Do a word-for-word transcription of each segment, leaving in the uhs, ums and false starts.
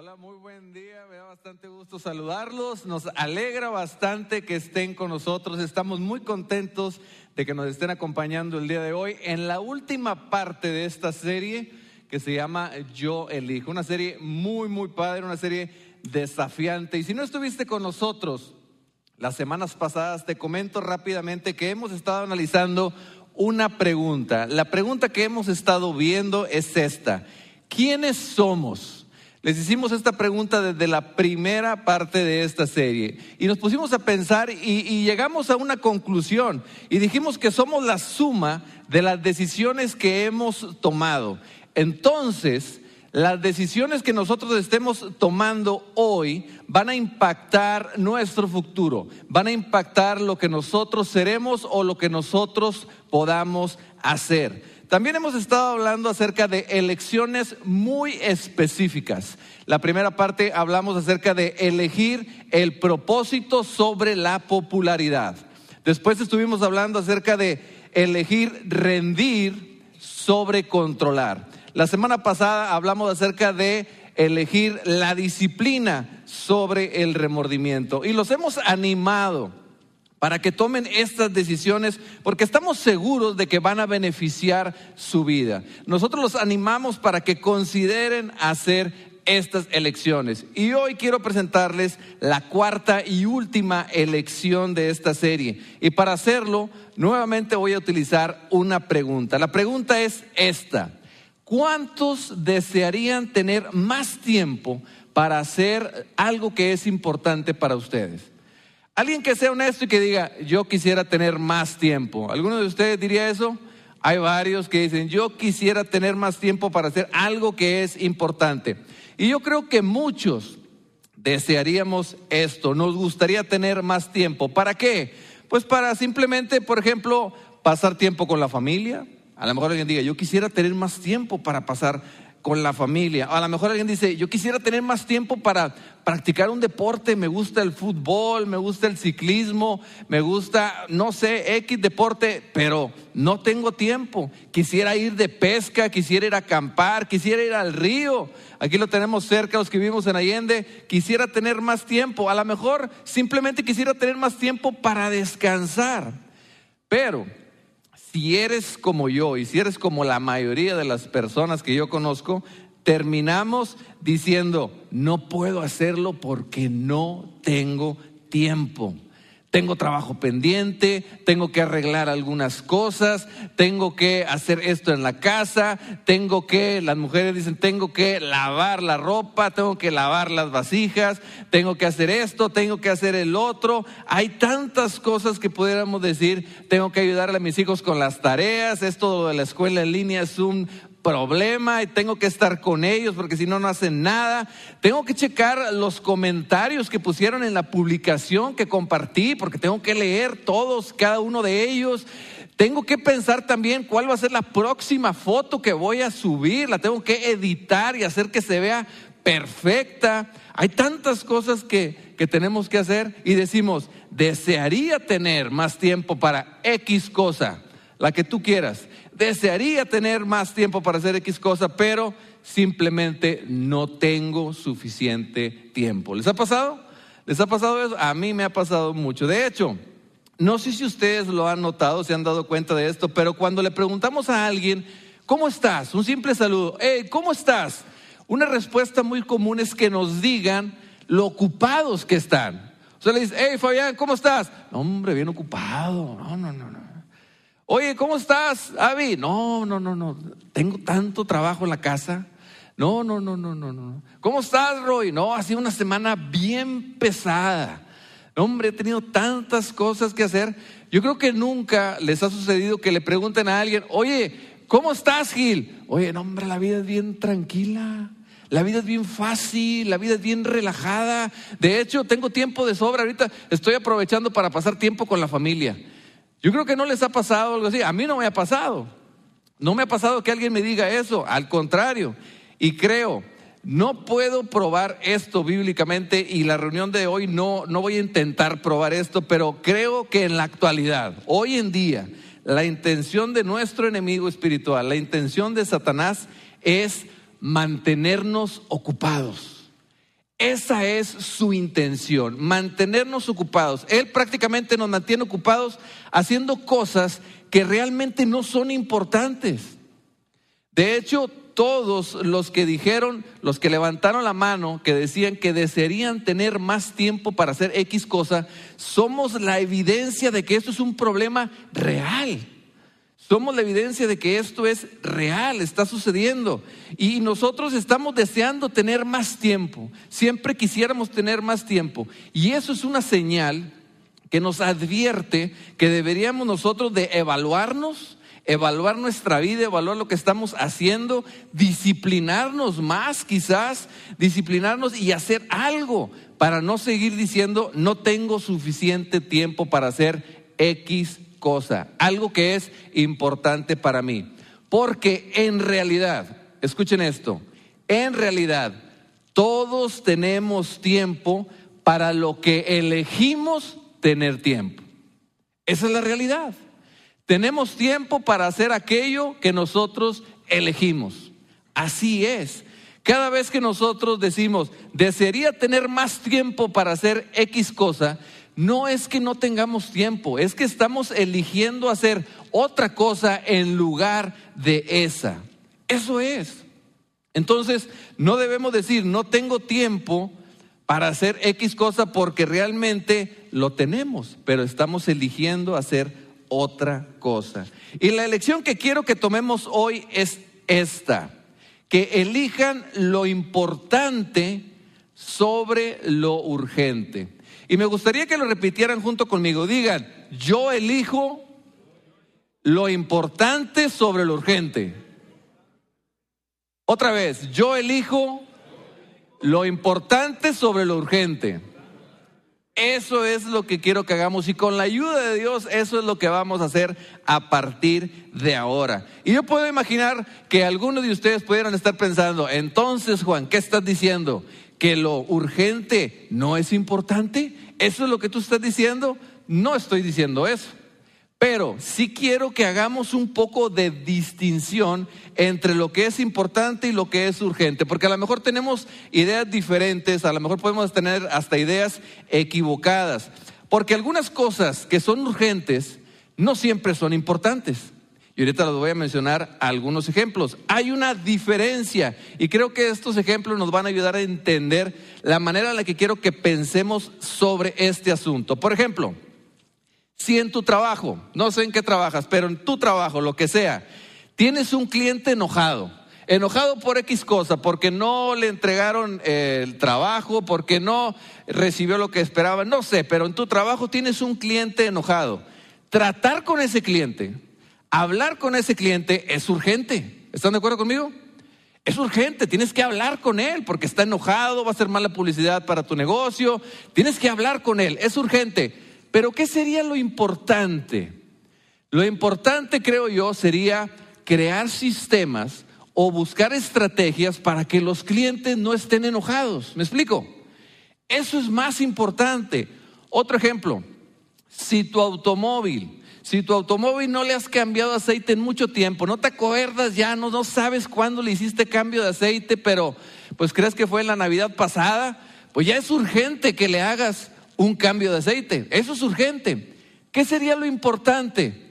Hola, muy buen día, me da bastante gusto saludarlos, nos alegra bastante que estén con nosotros, estamos muy contentos de que nos estén acompañando el día de hoy en la última parte de esta serie que se llama Yo Elijo, una serie muy muy padre, una serie desafiante. Y si no estuviste con nosotros las semanas pasadas, te comento rápidamente que hemos estado analizando una pregunta. La pregunta que hemos estado viendo es esta: ¿quiénes somos? Les hicimos esta pregunta desde la primera parte de esta serie y nos pusimos a pensar y, y llegamos a una conclusión y dijimos que somos la suma de las decisiones que hemos tomado. Entonces, las decisiones que nosotros estemos tomando hoy van a impactar nuestro futuro, van a impactar lo que nosotros seremos o lo que nosotros podamos hacer. También hemos estado hablando acerca de elecciones muy específicas. La primera parte hablamos acerca de elegir el propósito sobre la popularidad. Después estuvimos hablando acerca de elegir rendir sobre controlar. La semana pasada hablamos acerca de elegir la disciplina sobre el remordimiento. Y los hemos animado para que tomen estas decisiones porque estamos seguros de que van a beneficiar su vida. Nosotros los animamos para que consideren hacer estas elecciones. Y hoy quiero presentarles la cuarta y última elección de esta serie. Y para hacerlo, nuevamente voy a utilizar una pregunta. La pregunta es esta: ¿cuántos desearían tener más tiempo para hacer algo que es importante para ustedes? Alguien que sea honesto y que diga, yo quisiera tener más tiempo. ¿Alguno de ustedes diría eso? Hay varios que dicen, yo quisiera tener más tiempo para hacer algo que es importante. Y yo creo que muchos desearíamos esto, nos gustaría tener más tiempo. ¿Para qué? Pues para simplemente, por ejemplo, pasar tiempo con la familia. A lo mejor alguien diga, yo quisiera tener más tiempo para pasar con la familia. A lo mejor alguien dice, yo quisiera tener más tiempo para practicar un deporte, me gusta el fútbol, me gusta el ciclismo, me gusta, no sé, X deporte, pero no tengo tiempo. Quisiera ir de pesca, quisiera ir a acampar, quisiera ir al río. Aquí lo tenemos cerca, los que vivimos en Allende. Quisiera tener más tiempo. A lo mejor simplemente quisiera tener más tiempo para descansar. Pero si eres como yo y si eres como la mayoría de las personas que yo conozco, terminamos diciendo, no puedo hacerlo porque no tengo tiempo. Tengo trabajo pendiente, tengo que arreglar algunas cosas, tengo que hacer esto en la casa, tengo que, las mujeres dicen, tengo que lavar la ropa, tengo que lavar las vasijas, tengo que hacer esto, tengo que hacer el otro. Hay tantas cosas que pudiéramos decir, tengo que ayudarle a mis hijos con las tareas, esto de la escuela en línea es un problema y tengo que estar con ellos porque si no, no hacen nada. Tengo que checar los comentarios que pusieron en la publicación que compartí porque tengo que leer todos, cada uno de ellos. Tengo que pensar también cuál va a ser la próxima foto que voy a subir, la tengo que editar y hacer que se vea perfecta. Hay tantas cosas que, que tenemos que hacer y decimos, desearía tener más tiempo para X cosa, la que tú quieras. Desearía tener más tiempo para hacer X cosa, pero simplemente no tengo suficiente tiempo. ¿Les ha pasado? ¿Les ha pasado eso? A mí me ha pasado mucho. De hecho, no sé si ustedes lo han notado, se han dado cuenta de esto, pero cuando le preguntamos a alguien, ¿cómo estás? Un simple saludo. Hey, ¿cómo estás? Una respuesta muy común es que nos digan lo ocupados que están. O sea, le dice, hey, Fabián, ¿cómo estás? No, hombre, bien ocupado. No, no, no, no. Oye, ¿cómo estás, Abby? No, no, no, no. Tengo tanto trabajo en la casa. No, no, no, no, no, no. ¿Cómo estás, Roy? No, ha sido una semana bien pesada. No, hombre, he tenido tantas cosas que hacer. Yo creo que nunca les ha sucedido que le pregunten a alguien, oye, ¿cómo estás, Gil? Oye, no, hombre, la vida es bien tranquila. La vida es bien fácil, la vida es bien relajada. De hecho, tengo tiempo de sobra. Ahorita estoy aprovechando para pasar tiempo con la familia. Yo creo que no les ha pasado algo así. A mí no me ha pasado. No me ha pasado que alguien me diga eso. Al contrario. Y creo, no puedo probar esto bíblicamente y la reunión de hoy no, no voy a intentar probar esto, pero creo que en la actualidad, hoy en día, la intención de nuestro enemigo espiritual, la intención de Satanás es mantenernos ocupados. Esa es su intención, mantenernos ocupados. Él prácticamente nos mantiene ocupados haciendo cosas que realmente no son importantes. De hecho, todos los que dijeron, los que levantaron la mano, que decían que desearían tener más tiempo para hacer X cosa, somos la evidencia de que esto es un problema real. Somos la evidencia de que esto es real, está sucediendo. Y nosotros estamos deseando tener más tiempo. Siempre quisiéramos tener más tiempo. Y eso es una señal que nos advierte que deberíamos nosotros de evaluarnos, evaluar nuestra vida, evaluar lo que estamos haciendo, disciplinarnos más quizás, disciplinarnos y hacer algo para no seguir diciendo no tengo suficiente tiempo para hacer X cosa, algo que es importante para mí. Porque en realidad, escuchen esto, en realidad todos tenemos tiempo para lo que elegimos tener tiempo. Esa es la realidad. Tenemos tiempo para hacer aquello que nosotros elegimos. Así es. Cada vez que nosotros decimos, desearía tener más tiempo para hacer X cosa, no es que no tengamos tiempo, es que estamos eligiendo hacer otra cosa en lugar de esa. Eso es. Entonces, no debemos decir, no tengo tiempo para hacer X cosa porque realmente lo tenemos, pero estamos eligiendo hacer otra cosa. Y la elección que quiero que tomemos hoy es esta: que elijan lo importante sobre lo urgente. Y me gustaría que lo repitieran junto conmigo. Digan, yo elijo lo importante sobre lo urgente. Otra vez, yo elijo lo importante sobre lo urgente. Eso es lo que quiero que hagamos, y con la ayuda de Dios eso es lo que vamos a hacer a partir de ahora. Y yo puedo imaginar que algunos de ustedes pudieran estar pensando, entonces Juan, ¿qué estás diciendo? ¿Que lo urgente no es importante? ¿Eso es lo que tú estás diciendo? No estoy diciendo eso, pero sí quiero que hagamos un poco de distinción entre lo que es importante y lo que es urgente, porque a lo mejor tenemos ideas diferentes, a lo mejor podemos tener hasta ideas equivocadas, porque algunas cosas que son urgentes no siempre son importantes. Y ahorita les voy a mencionar algunos ejemplos. Hay una diferencia, y creo que estos ejemplos nos van a ayudar a entender la manera en la que quiero que pensemos sobre este asunto. Por ejemplo, si en tu trabajo, no sé en qué trabajas, pero en tu trabajo, lo que sea, tienes un cliente enojado, enojado por X cosa, porque no le entregaron el trabajo, porque no recibió lo que esperaba, no sé, pero en tu trabajo tienes un cliente enojado. Tratar con ese cliente, hablar con ese cliente es urgente. ¿Están de acuerdo conmigo? Es urgente, tienes que hablar con él porque está enojado, va a ser mala publicidad para tu negocio, tienes que hablar con él, es urgente. Pero ¿qué sería lo importante? Lo importante, creo yo, sería crear sistemas o buscar estrategias para que los clientes no estén enojados. ¿Me explico? Eso es más importante. Otro ejemplo, si tu automóvil, si tu automóvil no le has cambiado aceite en mucho tiempo, no te acuerdas ya, no, no sabes cuándo le hiciste cambio de aceite, pero pues crees que fue en la Navidad pasada, pues ya es urgente que le hagas un cambio de aceite, eso es urgente. ¿Qué sería lo importante?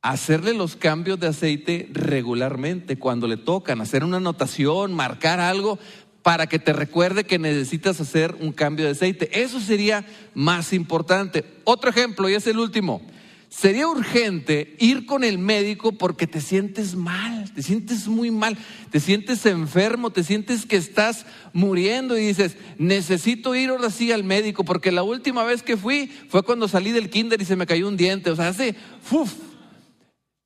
Hacerle los cambios de aceite regularmente cuando le tocan, hacer una anotación, marcar algo para que te recuerde que necesitas hacer un cambio de aceite. Eso sería más importante. Otro ejemplo, y es el último. Sería urgente ir con el médico porque te sientes mal, te sientes muy mal, te sientes enfermo, te sientes que estás muriendo y dices, necesito ir ahora sí al médico porque la última vez que fui fue cuando salí del kinder y se me cayó un diente. O sea, hace, uf,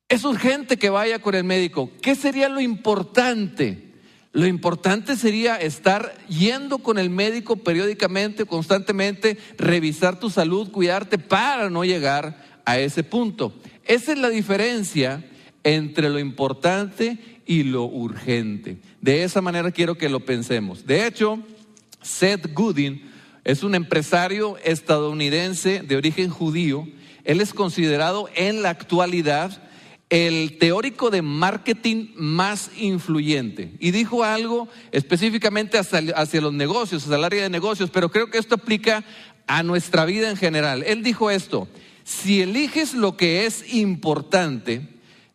es urgente que vaya con el médico. ¿Qué sería lo importante? Lo importante sería estar yendo con el médico periódicamente, constantemente, revisar tu salud, cuidarte para no llegar a ese punto. Esa es la diferencia entre lo importante y lo urgente. De esa manera quiero que lo pensemos. De hecho, Seth Godin es un empresario estadounidense de origen judío. Él es considerado en la actualidad el teórico de marketing más influyente, y dijo algo específicamente hacia, hacia los negocios, hacia el área de negocios, pero creo que esto aplica a nuestra vida en general. Él dijo esto: si eliges lo que es importante,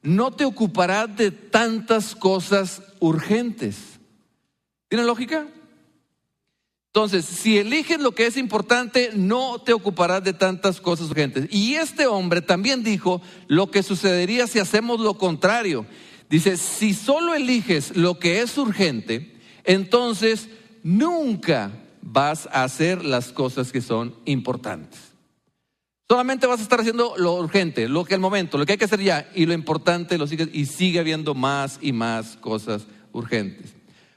no te ocuparás de tantas cosas urgentes. ¿Tiene lógica? Entonces, si eliges lo que es importante, no te ocuparás de tantas cosas urgentes. Y este hombre también dijo lo que sucedería si hacemos lo contrario. Dice, si solo eliges lo que es urgente, entonces nunca vas a hacer las cosas que son importantes. Solamente vas a estar haciendo lo urgente, lo que al momento, lo que hay que hacer ya, y lo importante lo sigues, y sigue habiendo más y más cosas urgentes.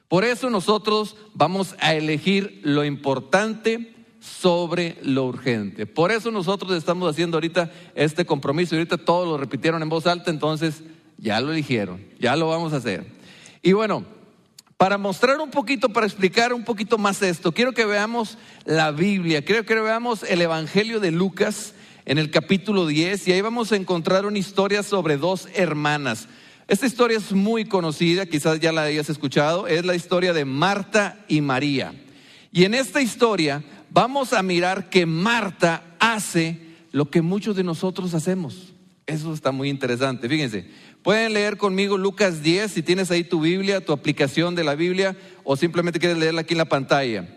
Por eso nosotros vamos a elegir lo importante sobre lo urgente. Por eso nosotros estamos haciendo ahorita este compromiso. Ahorita todos lo repitieron en voz alta, entonces ya lo eligieron, ya lo vamos a hacer. Y bueno, para mostrar un poquito, para explicar un poquito más esto, quiero que veamos la Biblia. Quiero que veamos el Evangelio de Lucas en el capítulo diez, y ahí vamos a encontrar una historia sobre dos hermanas. Esta historia es muy conocida, quizás ya la hayas escuchado. Es la historia de Marta y María. Y en esta historia vamos a mirar que Marta hace lo que muchos de nosotros hacemos. Eso está muy interesante, fíjense. Pueden leer conmigo Lucas diez, si tienes ahí tu Biblia, tu aplicación de la Biblia, o simplemente quieres leerla aquí en la pantalla.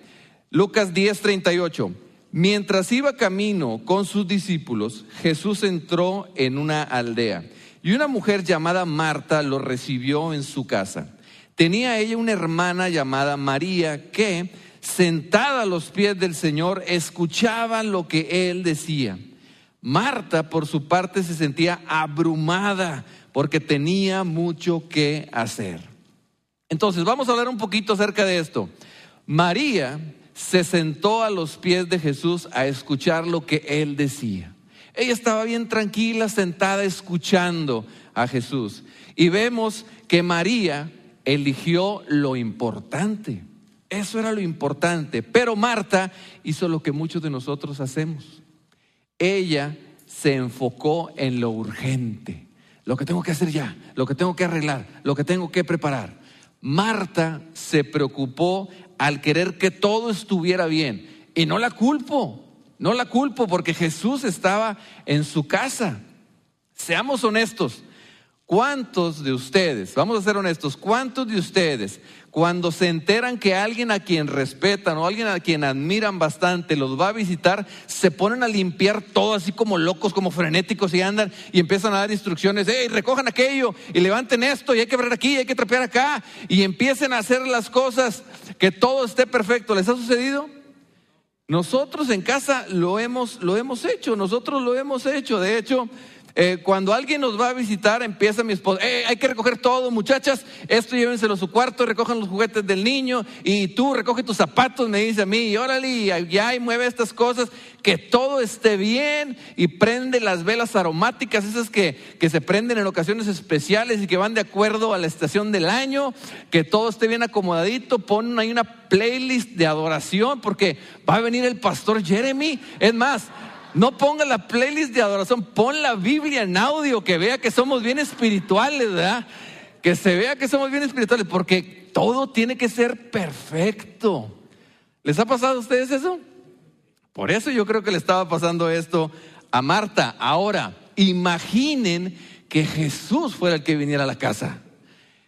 Lucas diez, treinta y ocho. Mientras iba camino con sus discípulos, Jesús entró en una aldea. Y una mujer llamada Marta lo recibió en su casa. Tenía ella una hermana llamada María que, sentada a los pies del Señor, escuchaba lo que Él decía. Marta, por su parte, se sentía abrumada porque tenía mucho que hacer. Entonces, vamos a hablar un poquito acerca de esto. María se sentó a los pies de Jesús a escuchar lo que Él decía. Ella estaba bien tranquila, sentada, escuchando a Jesús. Y vemos que María eligió lo importante. Eso era lo importante. Pero Marta hizo lo que muchos de nosotros hacemos. Ella se enfocó en lo urgente. Lo que tengo que hacer ya, lo que tengo que arreglar, lo que tengo que preparar. Marta se preocupó al querer que todo estuviera bien. Y no la culpo. No la culpo porque Jesús estaba en su casa. Seamos honestos. ¿Cuántos de ustedes, vamos a ser honestos, cuántos de ustedes cuando se enteran que alguien a quien respetan o alguien a quien admiran bastante los va a visitar, se ponen a limpiar todo así como locos, como frenéticos, y andan y empiezan a dar instrucciones? Hey, recojan aquello y levanten esto, y hay que abrir aquí, y hay que trapear acá, y empiecen a hacer las cosas, que todo esté perfecto. ¿Les ha sucedido? Nosotros en casa lo hemos, lo hemos hecho, nosotros lo hemos hecho. De hecho, eh, cuando alguien nos va a visitar, empieza mi esposa: eh, hay que recoger todo, muchachas, esto llévenselo a su cuarto, recojan los juguetes del niño, y tú recoge tus zapatos, me dice a mí, y órale, y ya, y mueve estas cosas, que todo esté bien, y prende las velas aromáticas, esas que, que se prenden en ocasiones especiales y que van de acuerdo a la estación del año, que todo esté bien acomodadito, pon ahí una playlist de adoración, porque va a venir el pastor Jeremy. Es más, no ponga la playlist de adoración, pon la Biblia en audio, que vea que somos bien espirituales, ¿verdad? Que se vea que somos bien espirituales, porque todo tiene que ser perfecto. ¿Les ha pasado a ustedes eso? Por eso yo creo que le estaba pasando esto a Marta. Ahora, imaginen que Jesús fuera el que viniera a la casa.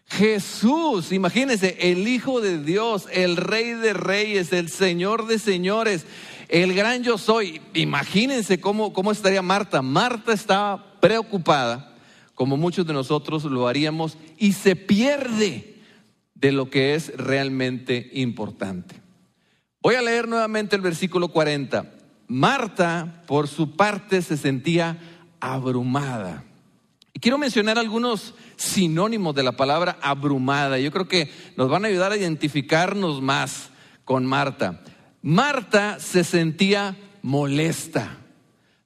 Jesús, imagínense, el Hijo de Dios, el Rey de Reyes, el Señor de Señores, el gran yo soy. Imagínense cómo, cómo estaría Marta. Marta estaba preocupada, como muchos de nosotros lo haríamos, y se pierde de lo que es realmente importante. Voy a leer nuevamente el versículo cuarenta. Marta, por su parte, se sentía abrumada. Quiero mencionar algunos sinónimos de la palabra abrumada. Yo creo que nos van a ayudar a identificarnos más con Marta. Marta se sentía molesta.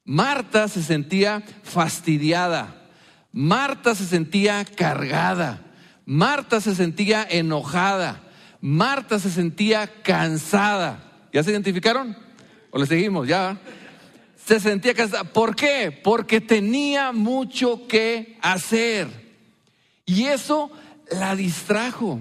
Marta se sentía fastidiada. Marta se sentía cargada. Marta se sentía enojada. Marta se sentía cansada. ¿Ya se identificaron? ¿O le seguimos? Ya. se sentía cansado. ¿Por qué? Porque tenía mucho que hacer. Y eso la distrajo.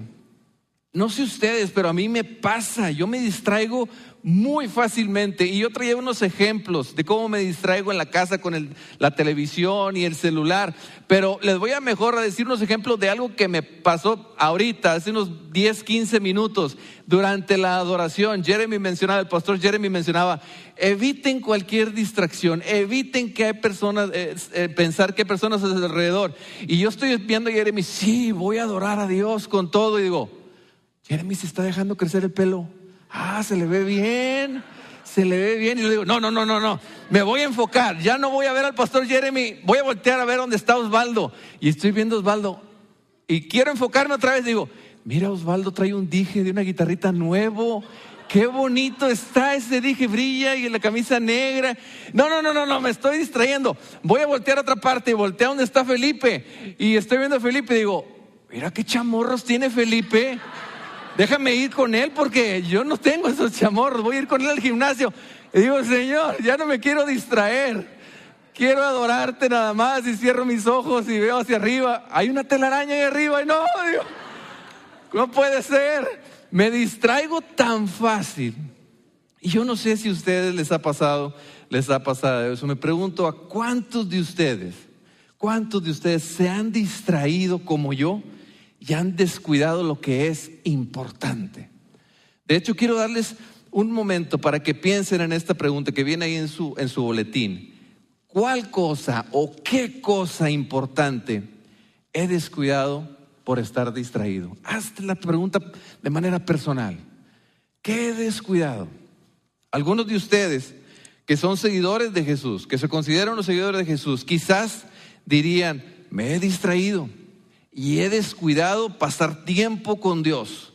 No sé ustedes, pero a mí me pasa. Yo me distraigo muy fácilmente. Y yo traía unos ejemplos de cómo me distraigo en la casa con el, la televisión y el celular. Pero les voy a mejor a decir unos ejemplos de algo que me pasó ahorita, hace unos diez, quince minutos, durante la adoración. Jeremy mencionaba, el pastor Jeremy mencionaba, eviten cualquier distracción, eviten que hay personas, eh, eh, pensar que hay personas alrededor. Y yo estoy viendo a Jeremy, sí, voy a adorar a Dios con todo. Y digo, Jeremy se está dejando crecer el pelo. Ah, se le ve bien, se le ve bien. Y le digo, no, no, no, no, no, me voy a enfocar. Ya no voy a ver al pastor Jeremy, voy a voltear a ver dónde está Osvaldo. Y estoy viendo a Osvaldo y quiero enfocarme otra vez. Digo, mira, Osvaldo trae un dije de una guitarrita nuevo. Qué bonito está ese dije, brilla, y la camisa negra. No, no, no, no, no, me estoy distrayendo. Voy a voltear a otra parte y voltear donde está Felipe. Y estoy viendo a Felipe y digo, mira qué chamorros tiene Felipe. Déjame ir con él porque yo no tengo esos chamorros. Voy a ir con él al gimnasio. Y digo, Señor, ya no me quiero distraer. Quiero adorarte nada más. Y cierro mis ojos y veo hacia arriba. Hay una telaraña ahí arriba. Y no, digo, no puede ser. Me distraigo tan fácil. Y yo no sé si a ustedes les ha pasado, les ha pasado eso. Me pregunto a cuántos de ustedes, cuántos de ustedes se han distraído como yo. Ya han descuidado lo que es importante. De hecho, quiero darles un momento para que piensen en esta pregunta que viene ahí en su, en su boletín. ¿Cuál cosa o qué cosa importante he descuidado por estar distraído? Hazte la pregunta de manera personal. ¿Qué he descuidado? Algunos de ustedes que son seguidores de Jesús, que se consideran los seguidores de Jesús, quizás dirían, me he distraído. Y he descuidado pasar tiempo con Dios.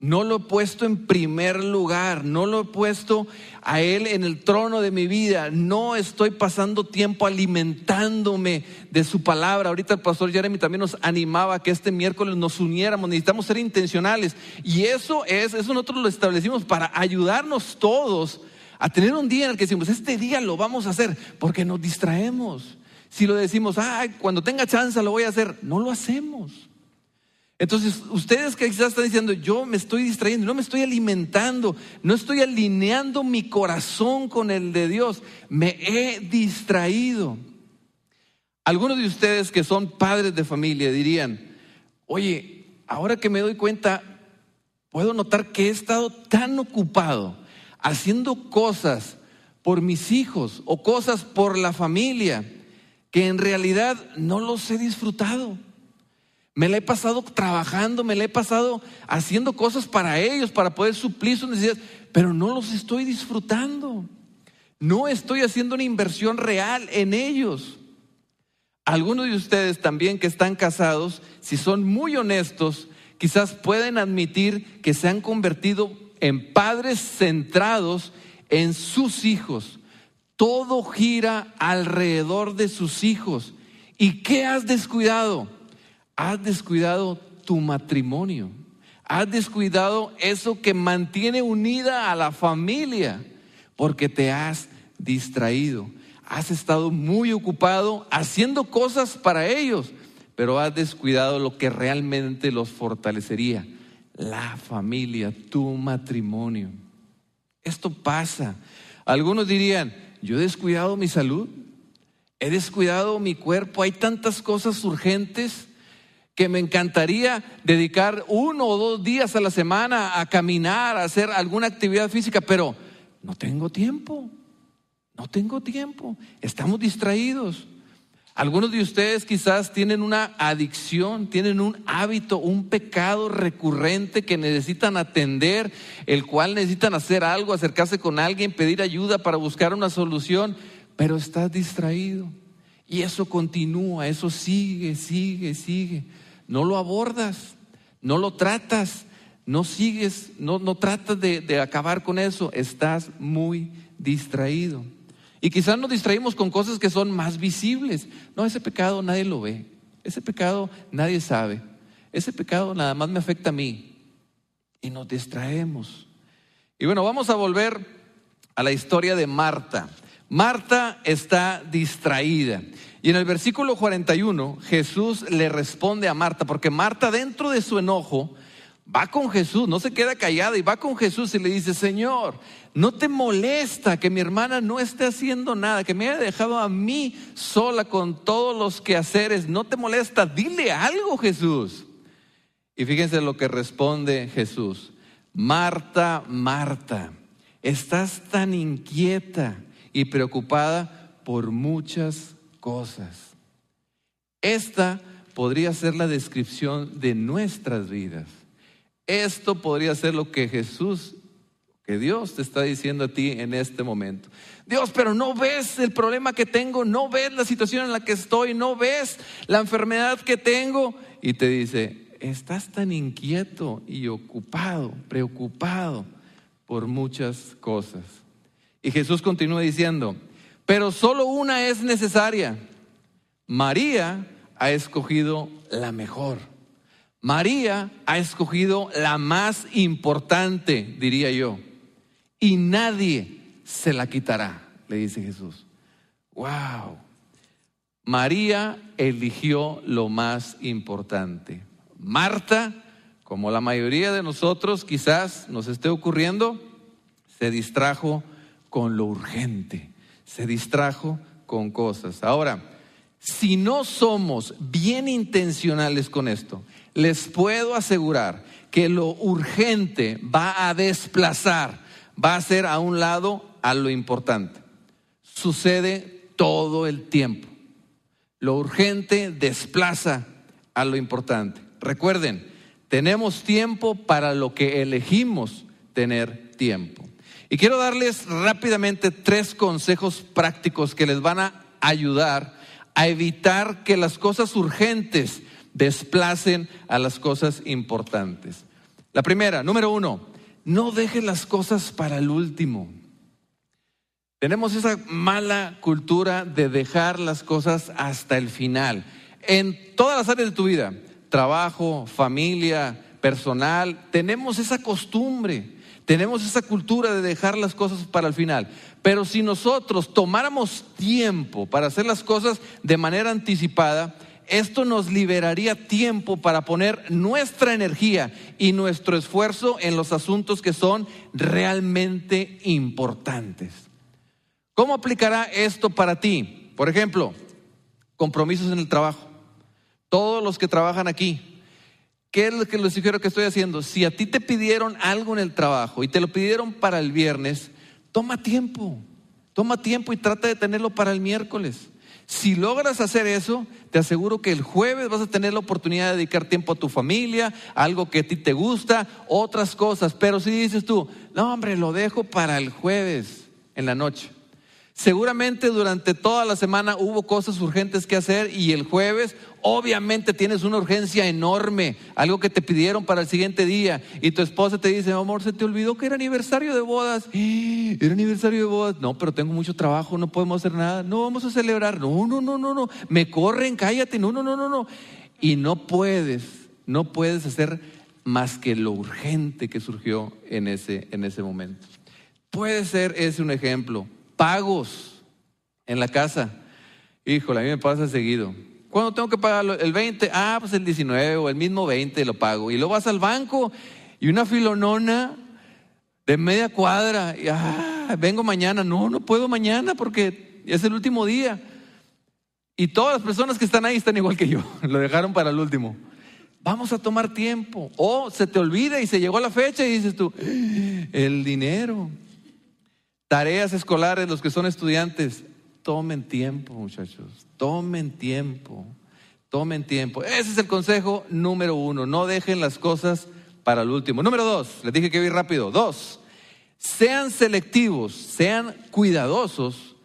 No lo he puesto en primer lugar. No lo he puesto a Él en el trono de mi vida. No estoy pasando tiempo alimentándome de su palabra. Ahorita el pastor Jeremy también nos animaba a que este miércoles nos uniéramos. Necesitamos ser intencionales. Y eso es, eso nosotros lo establecimos para ayudarnos todos a tener un día en el que decimos, este día lo vamos a hacer, porque nos distraemos. Si lo decimos, ah, cuando tenga chance lo voy a hacer, no lo hacemos. Entonces, ustedes que quizás están diciendo, yo me estoy distrayendo, no me estoy alimentando, no estoy alineando mi corazón con el de Dios, me he distraído. Algunos de ustedes que son padres de familia dirían, oye, ahora que me doy cuenta, puedo notar que he estado tan ocupado haciendo cosas por mis hijos o cosas por la familia, que en realidad no los he disfrutado. Me la he pasado trabajando, me la he pasado haciendo cosas para ellos, para poder suplir sus necesidades, pero no los estoy disfrutando. No estoy haciendo una inversión real en ellos. Algunos de ustedes también que están casados, si son muy honestos, quizás pueden admitir que se han convertido en padres centrados en sus hijos. Todo gira alrededor de sus hijos. ¿Y qué has descuidado? Has descuidado tu matrimonio. Has descuidado eso que mantiene unida a la familia, porque te has distraído. Has estado muy ocupado haciendo cosas para ellos, pero has descuidado lo que realmente los fortalecería: la familia, tu matrimonio. Esto pasa. Algunos dirían, yo he descuidado mi salud, he descuidado mi cuerpo, hay tantas cosas urgentes que me encantaría dedicar uno o dos días a la semana a caminar, a hacer alguna actividad física, pero no tengo tiempo, no tengo tiempo, estamos distraídos. Algunos de ustedes quizás tienen una adicción, tienen un hábito, un pecado recurrente que necesitan atender, el cual necesitan hacer algo, acercarse con alguien, pedir ayuda para buscar una solución, pero estás distraído. Y eso continúa, eso sigue, sigue, sigue. No lo abordas, no lo tratas, no sigues, no, no tratas de, de acabar con eso. Estás muy distraído. Y quizás nos distraímos con cosas que son más visibles. No, ese pecado nadie lo ve. Ese pecado nadie sabe. Ese pecado nada más me afecta a mí. Y nos distraemos. Y bueno, vamos a volver a la historia de Marta. Marta está distraída. Y en el versículo cuarenta y uno, Jesús le responde a Marta, porque Marta, dentro de su enojo, va con Jesús, no se queda callada y va con Jesús y le dice: Señor, ¿no te molesta que mi hermana no esté haciendo nada, que me haya dejado a mí sola con todos los quehaceres? ¿No te molesta? Dile algo, Jesús. Y fíjense lo que responde Jesús: Marta, Marta, estás tan inquieta y preocupada por muchas cosas. Esta podría ser la descripción de nuestras vidas. Esto podría ser lo que Jesús, que Dios te está diciendo a ti en este momento. Dios, pero no ves el problema que tengo, no ves la situación en la que estoy, no ves la enfermedad que tengo. Y te dice: estás tan inquieto y ocupado, preocupado por muchas cosas. Y Jesús continúa diciendo: pero solo una es necesaria. María ha escogido la mejor. María ha escogido la más importante, diría yo, y nadie se la quitará, le dice Jesús. Wow. María eligió lo más importante. Marta, como la mayoría de nosotros quizás nos esté ocurriendo, se distrajo con lo urgente, se distrajo con cosas. Ahora, si no somos bien intencionales con esto, les puedo asegurar que lo urgente va a desplazar, va a hacer a un lado a lo importante. Sucede todo el tiempo. Lo urgente desplaza a lo importante. Recuerden, tenemos tiempo para lo que elegimos tener tiempo. Y quiero darles rápidamente tres consejos prácticos que les van a ayudar a evitar que las cosas urgentes desplacen a las cosas importantes. La primera, número uno, no dejes las cosas para el último. Tenemos esa mala cultura de dejar las cosas hasta el final. En todas las áreas de tu vida, trabajo, familia, personal, tenemos esa costumbre, tenemos esa cultura de dejar las cosas para el final. Pero si nosotros tomáramos tiempo para hacer las cosas de manera anticipada, esto nos liberaría tiempo para poner nuestra energía y nuestro esfuerzo en los asuntos que son realmente importantes. ¿Cómo aplicará esto para ti? Por ejemplo, compromisos en el trabajo. Todos los que trabajan aquí, ¿qué es lo que les sugiero que estoy haciendo? Si a ti te pidieron algo en el trabajo y te lo pidieron para el viernes, toma tiempo, toma tiempo y trata de tenerlo para el miércoles. Si logras hacer eso, te aseguro que el jueves vas a tener la oportunidad de dedicar tiempo a tu familia, algo que a ti te gusta, otras cosas. Pero si dices tú: no hombre, lo dejo para el jueves en la noche, seguramente durante toda la semana hubo cosas urgentes que hacer y el jueves obviamente tienes una urgencia enorme, algo que te pidieron para el siguiente día, y tu esposa te dice: amor, se te olvidó que era aniversario de bodas. Era aniversario de bodas. No, pero tengo mucho trabajo, no podemos hacer nada. No vamos a celebrar. No, no, no, no, no. Me corren, cállate. No, no, no, no, no. Y no puedes, no puedes hacer más que lo urgente que surgió en ese, en ese momento. Puede ser ese un ejemplo. Pagos en la casa. Híjole, a mí me pasa seguido. ¿Cuándo tengo que pagarlo? El veinte, ah, pues el diecinueve o el mismo veinte lo pago. Y luego vas al banco y una filonona de media cuadra. Y, ah, vengo mañana. No, no puedo mañana porque es el último día. Y todas las personas que están ahí están igual que yo. Lo dejaron para el último. Vamos a tomar tiempo. O se te olvida y se llegó la fecha y dices tú: el dinero. Tareas escolares, los que son estudiantes, tomen tiempo, muchachos, tomen tiempo, tomen tiempo. Ese es el consejo número uno, no dejen las cosas para el último. Número dos, les dije que voy rápido. Dos, sean selectivos, sean cuidadosos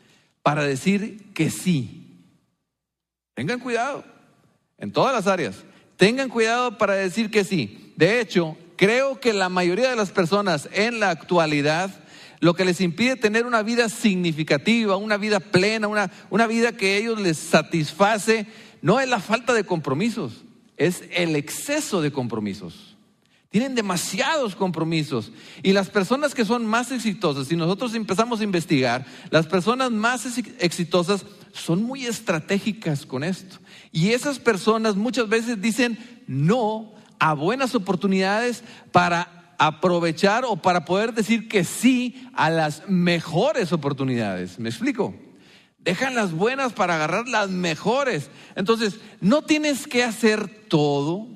para decir que sí. Tengan cuidado, en todas las áreas, tengan cuidado para decir que sí. De hecho, creo que la mayoría de las personas en la actualidad, lo que les impide tener una vida significativa, una vida plena, una, una vida que a ellos les satisface, no es la falta de compromisos, es el exceso de compromisos. Tienen demasiados compromisos. Y las personas que son más exitosas, si nosotros empezamos a investigar, las personas más exitosas son muy estratégicas con esto. Y esas personas muchas veces dicen no a buenas oportunidades para aprovechar o para poder decir que sí a las mejores oportunidades. ¿Me explico? Dejan las buenas para agarrar las mejores. Entonces, no tienes que hacer todo.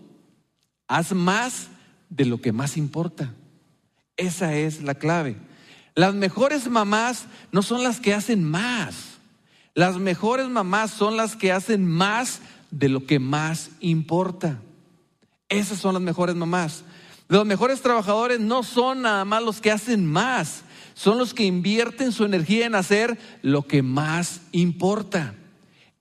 Haz más de lo que más importa. Esa es la clave. Las mejores mamás no son las que hacen más. Las mejores mamás son las que hacen más de lo que más importa. Esas son las mejores mamás. Los mejores trabajadores no son nada más los que hacen más. Son los que invierten su energía en hacer lo que más importa.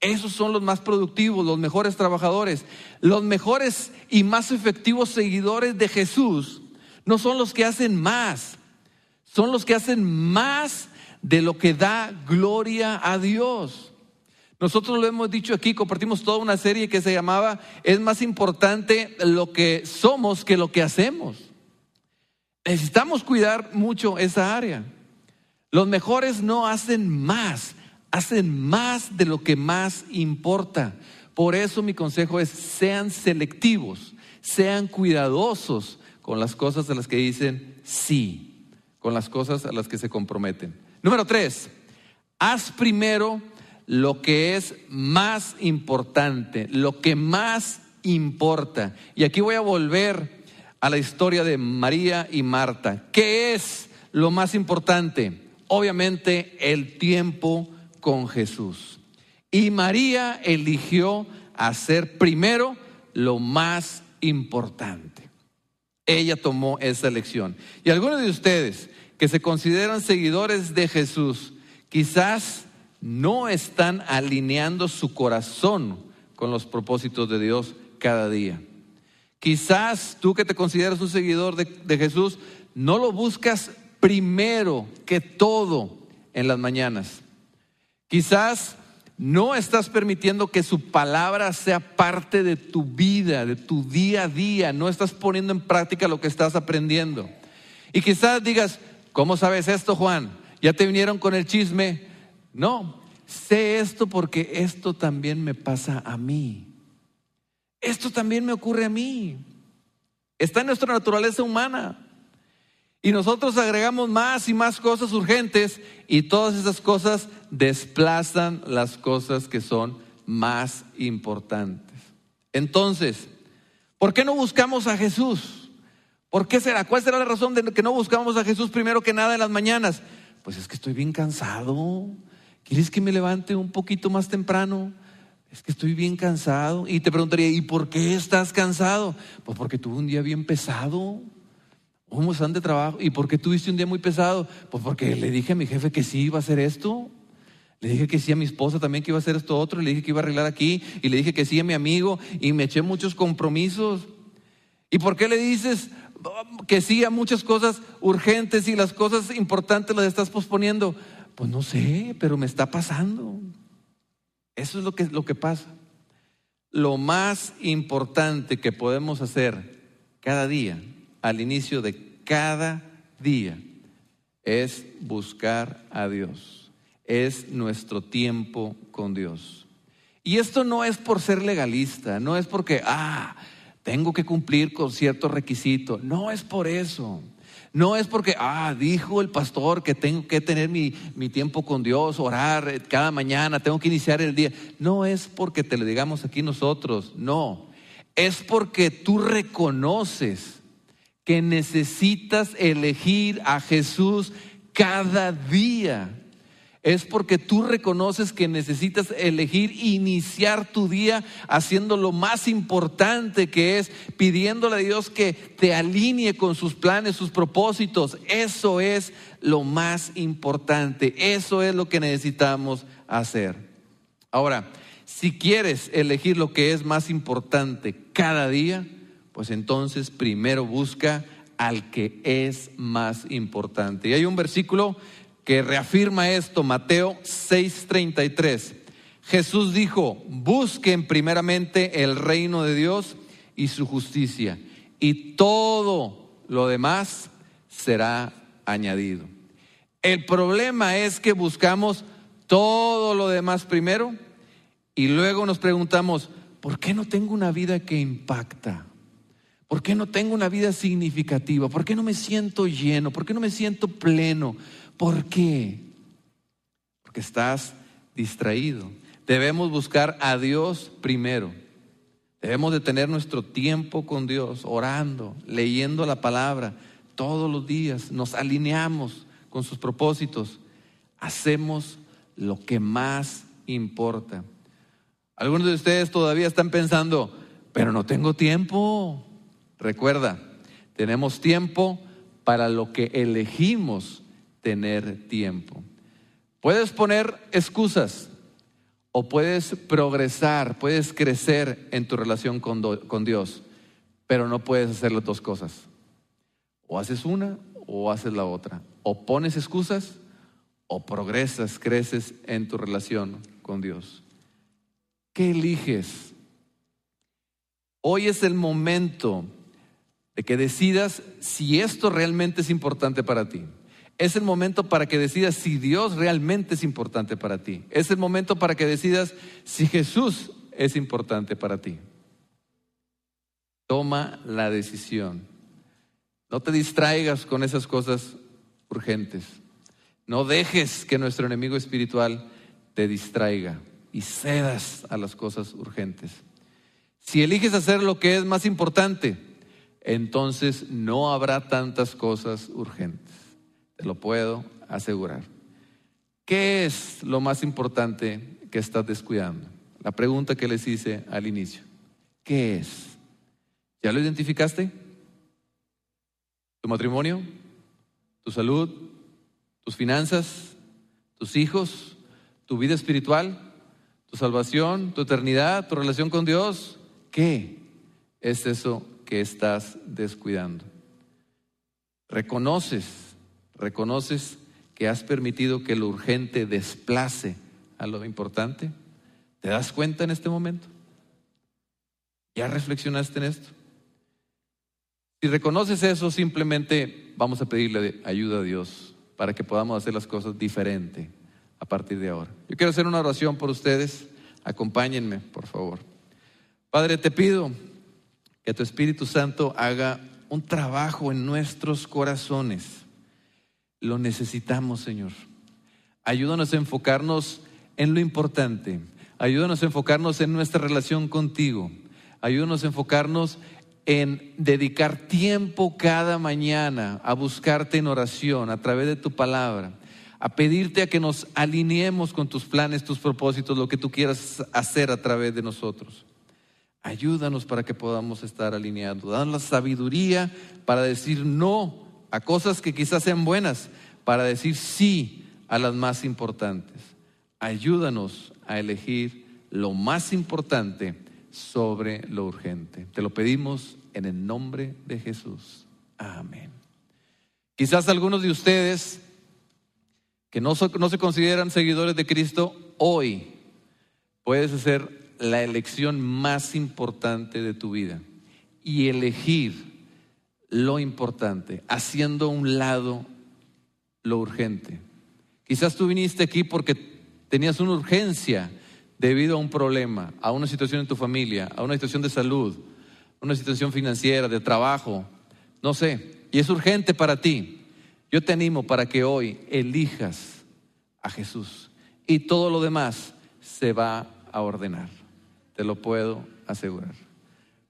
Esos son los más productivos, los mejores trabajadores. Los mejores y más efectivos seguidores de Jesús no son los que hacen más, son los que hacen más de lo que da gloria a Dios. Nosotros lo hemos dicho aquí, compartimos toda una serie que se llamaba "Es más importante lo que somos que lo que hacemos". Necesitamos cuidar mucho esa área. Los mejores no hacen más. Hacen más de lo que más importa. Por eso mi consejo es: sean selectivos, sean cuidadosos con las cosas a las que dicen sí, con las cosas a las que se comprometen. Número tres, haz primero lo que es más importante, lo que más importa. Y aquí voy a volver a la historia de María y Marta. ¿Qué es lo más importante? Obviamente el tiempo con Jesús. Y María eligió hacer primero lo más importante. Ella tomó esa elección. Y algunos de ustedes que se consideran seguidores de Jesús, quizás no están alineando su corazón con los propósitos de Dios cada día. Quizás tú, que te consideras un seguidor de, de Jesús, no lo buscas primero que todo en las mañanas. Quizás no estás permitiendo que su palabra sea parte de tu vida, de tu día a día. No estás poniendo en práctica lo que estás aprendiendo. Y quizás digas: ¿cómo sabes esto, Juan? ¿Ya te vinieron con el chisme? No, sé esto porque esto también me pasa a mí. Esto también me ocurre a mí. Está en nuestra naturaleza humana. Y nosotros agregamos más y más cosas urgentes, y todas esas cosas desplazan las cosas que son más importantes. Entonces, ¿por qué no buscamos a Jesús? ¿Por qué será? ¿Cuál será la razón de que no buscamos a Jesús primero que nada en las mañanas? Pues es que estoy bien cansado. ¿Quieres que me levante un poquito más temprano? Es que estoy bien cansado. Y te preguntaría: ¿y por qué estás cansado? Pues porque tuve un día bien pesado. ¿Cómo están de trabajo? ¿Y por qué tuviste un día muy pesado? Pues porque le dije a mi jefe que sí iba a hacer esto. Le dije que sí a mi esposa también, que iba a hacer esto otro. Le dije que iba a arreglar aquí. Y le dije que sí a mi amigo. Y me eché muchos compromisos. ¿Y por qué le dices que sí a muchas cosas urgentes y las cosas importantes las estás posponiendo? Pues no sé, pero me está pasando. Eso es lo que, lo que pasa. Lo más importante que podemos hacer cada día, al inicio de cada día, es buscar a Dios. Es nuestro tiempo con Dios. Y esto no es por ser legalista, no es porque ah, tengo que cumplir con ciertos requisitos. No es por eso. No es porque ah, dijo el pastor que tengo que tener mi, mi tiempo con Dios, orar cada mañana, tengo que iniciar el día. No es porque te lo digamos aquí nosotros, no. Es porque tú reconoces que necesitas elegir a Jesús cada día. Es porque tú reconoces que necesitas elegir iniciar tu día haciendo lo más importante, que es pidiéndole a Dios que te alinee con sus planes, sus propósitos. Eso es lo más importante. Eso es lo que necesitamos hacer. Ahora, si quieres elegir lo que es más importante cada día, pues entonces primero busca al que es más importante. Y hay un versículo que reafirma esto, Mateo seis treinta y tres. Jesús dijo: busquen primeramente el reino de Dios y su justicia, y todo lo demás será añadido. El problema es que buscamos todo lo demás primero y luego nos preguntamos, ¿por qué no tengo una vida que impacta? ¿Por qué no tengo una vida significativa? ¿Por qué no me siento lleno? ¿Por qué no me siento pleno? ¿Por qué? Porque estás distraído. Debemos buscar a Dios primero. Debemos de tener nuestro tiempo con Dios, orando, leyendo la palabra todos los días. Nos alineamos con sus propósitos. Hacemos lo que más importa. Algunos de ustedes todavía están pensando, pero no tengo tiempo. Recuerda, tenemos tiempo para lo que elegimos tener tiempo. Puedes poner excusas o puedes progresar, puedes crecer en tu relación con, do, con Dios, pero no puedes hacer las dos cosas. O haces una o haces la otra. O pones excusas o progresas, creces en tu relación con Dios. ¿Qué eliges? Hoy es el momento de que decidas si esto realmente es importante para ti. Es el momento para que decidas si Dios realmente es importante para ti. Es el momento para que decidas si Jesús es importante para ti. Toma la decisión. No te distraigas con esas cosas urgentes. No dejes que nuestro enemigo espiritual te distraiga y cedas a las cosas urgentes. Si eliges hacer lo que es más importante, entonces no habrá tantas cosas urgentes. Te lo puedo asegurar. ¿Qué es lo más importante que estás descuidando? La pregunta que les hice al inicio. ¿Qué es? ¿Ya lo identificaste? ¿Tu matrimonio? ¿Tu salud? ¿Tus finanzas? ¿Tus hijos? ¿Tu vida espiritual? ¿Tu salvación? ¿Tu eternidad? ¿Tu relación con Dios? ¿Qué es eso que estás descuidando? Reconoces, reconoces que has permitido que lo urgente desplace a lo importante. ¿Te das cuenta en este momento? ¿Ya reflexionaste en esto? Si reconoces eso, simplemente vamos a pedirle ayuda a Dios para que podamos hacer las cosas diferente a partir de ahora. Yo quiero hacer una oración por ustedes. Acompáñenme, por favor. Padre, te pido que tu Espíritu Santo haga un trabajo en nuestros corazones. Lo necesitamos, Señor. Ayúdanos a enfocarnos en lo importante. Ayúdanos a enfocarnos en nuestra relación contigo. Ayúdanos a enfocarnos en dedicar tiempo cada mañana a buscarte en oración a través de tu palabra, a pedirte a que nos alineemos con tus planes, tus propósitos, lo que tú quieras hacer a través de nosotros. Ayúdanos para que podamos estar alineados. Danos la sabiduría para decir no a cosas que quizás sean buenas, para decir sí a las más importantes. Ayúdanos a elegir lo más importante sobre lo urgente. Te lo pedimos en el nombre de Jesús. Amén. Quizás algunos de ustedes que no, so, no se consideran seguidores de Cristo, hoy puedes hacer la elección más importante de tu vida y elegir lo importante, haciendo a un lado lo urgente. Quizás tú viniste aquí porque tenías una urgencia debido a un problema, a una situación en tu familia, a una situación de salud, a una situación financiera, de trabajo, no sé, y es urgente para ti. Yo te animo para que hoy elijas a Jesús y todo lo demás se va a ordenar. Te lo puedo asegurar.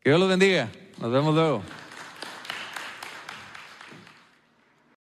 Que Dios los bendiga. Nos vemos luego.